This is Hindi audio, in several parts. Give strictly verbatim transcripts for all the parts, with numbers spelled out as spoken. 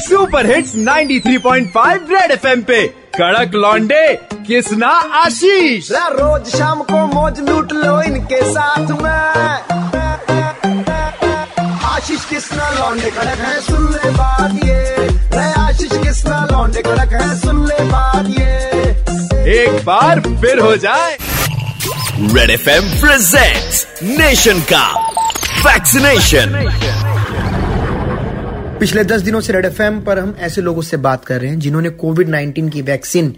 Super hits ninety three point five red F M पे कड़क लौंडे किसना आशीष। रोज शाम को मौज लूट लो इनके साथ में। आशीष किसना लौंडे कड़क है, सुन ले बात ये। आशीष किसना लौंडे कड़क है, सुन ले बात ये। एक बार फिर हो जाए। Red F M presents nation का वैक्सीनेशन। पिछले दस दिनों से रेड एफ एम पर हम ऐसे लोगों से बात कर रहे हैं जिन्होंने कोविड नाइन्टीन की वैक्सीन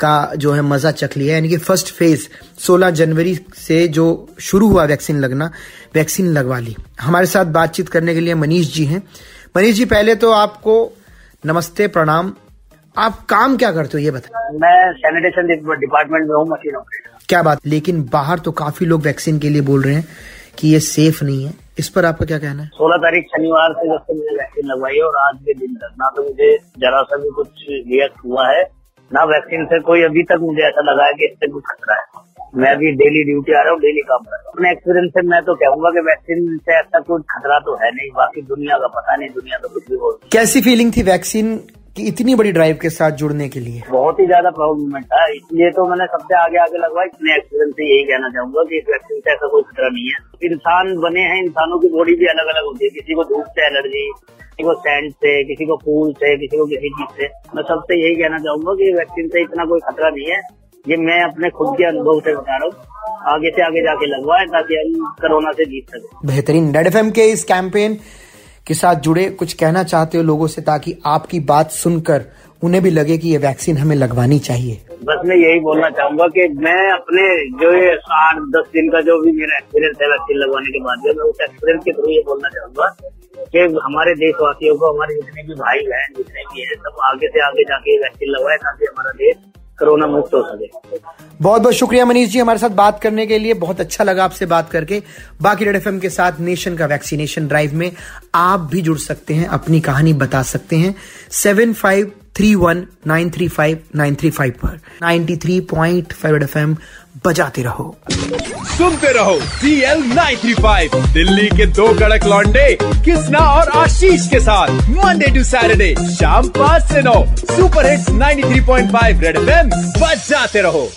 का जो है मजा चख लिया है। यानी कि फर्स्ट फेज सोलह जनवरी से जो शुरू हुआ वैक्सीन लगना, वैक्सीन लगवा ली। हमारे साथ बातचीत करने के लिए मनीष जी हैं। मनीष जी, पहले तो आपको नमस्ते, प्रणाम। आप काम क्या करते हो ये बताएं। मैं सैनिटेशन डिपार्टमेंट में हूँ, मशीन ऑपरेटर। क्या बात। लेकिन बाहर तो काफी लोग वैक्सीन के लिए बोल रहे हैं कि ये सेफ नहीं है, इस पर आपका क्या कहना है? सोलह तारीख शनिवार से जब से मुझे वैक्सीन लगवाई और आज के दिन तक ना तो मुझे जरा सा भी कुछ रिएक्ट हुआ है, ना वैक्सीन से कोई अभी तक मुझे ऐसा लगा है कि इससे कुछ खतरा है। मैं अभी डेली ड्यूटी आ रहा हूँ, डेली काम कर रहा हूँ। अपने एक्सपीरियंस से मैं तो कहूँगा कि वैक्सीन से ऐसा कोई खतरा तो है नहीं। बाकी दुनिया का पता नहीं, दुनिया तो कुछ भी बोल। कैसी फीलिंग थी वैक्सीन कि इतनी बड़ी ड्राइव के साथ जुड़ने के लिए? बहुत ही ज्यादा प्राउड मूवमेंट था, इसलिए तो मैंने सबसे आगे आगे लगवाया। अपने एक्सपीरियंस से यही कहना चाहूंगा कि इस वैक्सीन से ऐसा कोई खतरा नहीं है। इंसान बने हैं, इंसानों की बॉडी भी अलग अलग होती है। किसी को धूप से एलर्जी, किसी को सैंड से, किसी को फूल से, किसी को किसी चीज से। मैं सबसे यही कहना चाहूंगा कि वैक्सीन से इतना कोई खतरा नहीं है। ये मैं अपने खुद के अनुभव से बता रहा हूँ। आगे से आगे जाके लगवाए ताकि हम कोरोना से जीत सके। बेहतरीन। रेड एफ एम के इस कैंपेन के साथ जुड़े, कुछ कहना चाहते हो लोगों से ताकि आपकी बात सुनकर उन्हें भी लगे कि ये वैक्सीन हमें लगवानी चाहिए? बस मैं यही बोलना चाहूंगा कि मैं अपने जो ये आठ दस दिन का जो भी मेरा एक्सपीरियंस है वैक्सीन लगवाने के बाद, मैं उस एक्सपीरियंस के थ्रू ये बोलना चाहूंगा कि हमारे देशवासियों को, हमारे जितने भी भाई बहन जितने भी हैं, सब आगे से आगे जाके वैक्सीन लगवाए ताकि हमारा देश कोरोना मुक्त हो सके। बहुत बहुत शुक्रिया मनीष जी, हमारे साथ बात करने के लिए। बहुत अच्छा लगा आपसे बात करके। बाकी रेड एफ एम के साथ नेशन का वैक्सीनेशन ड्राइव में आप भी जुड़ सकते हैं, अपनी कहानी बता सकते हैं। Seven five three one nine three five nine three five पर ninety three point five red F M बजाते रहो, सुनते रहो। C L nine three five Delhi के दो कड़क लौंडे किसना और आशीष के साथ मंडे टू सैटरडे शाम पाँच से नौ super hits ninety three point five red F M बजाते रहो।